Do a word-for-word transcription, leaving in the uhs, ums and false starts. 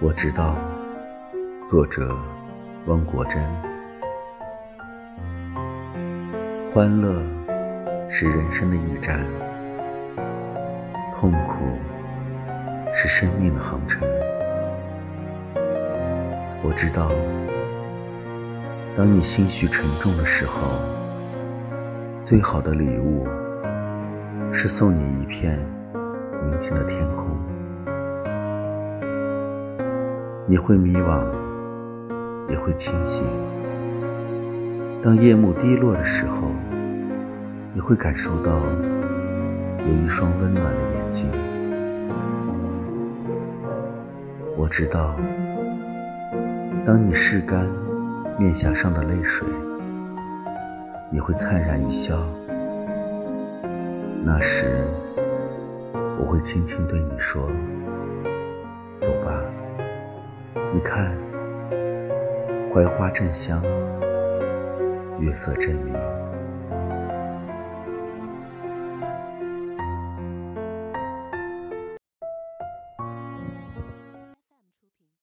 我知道，作者汪国真。欢乐是人生的驿站，痛苦是生命的航程。我知道，当你心绪沉重的时候，最好的礼物是送你一片宁静的天空。你会迷惘，也会清醒。当夜幕低落的时候，你会感受到有一双温暖的眼睛。我知道，当你拭干面颊上的泪水，你会灿然一笑。那时，我会轻轻对你说，走吧。你看，槐花正香，月色正明。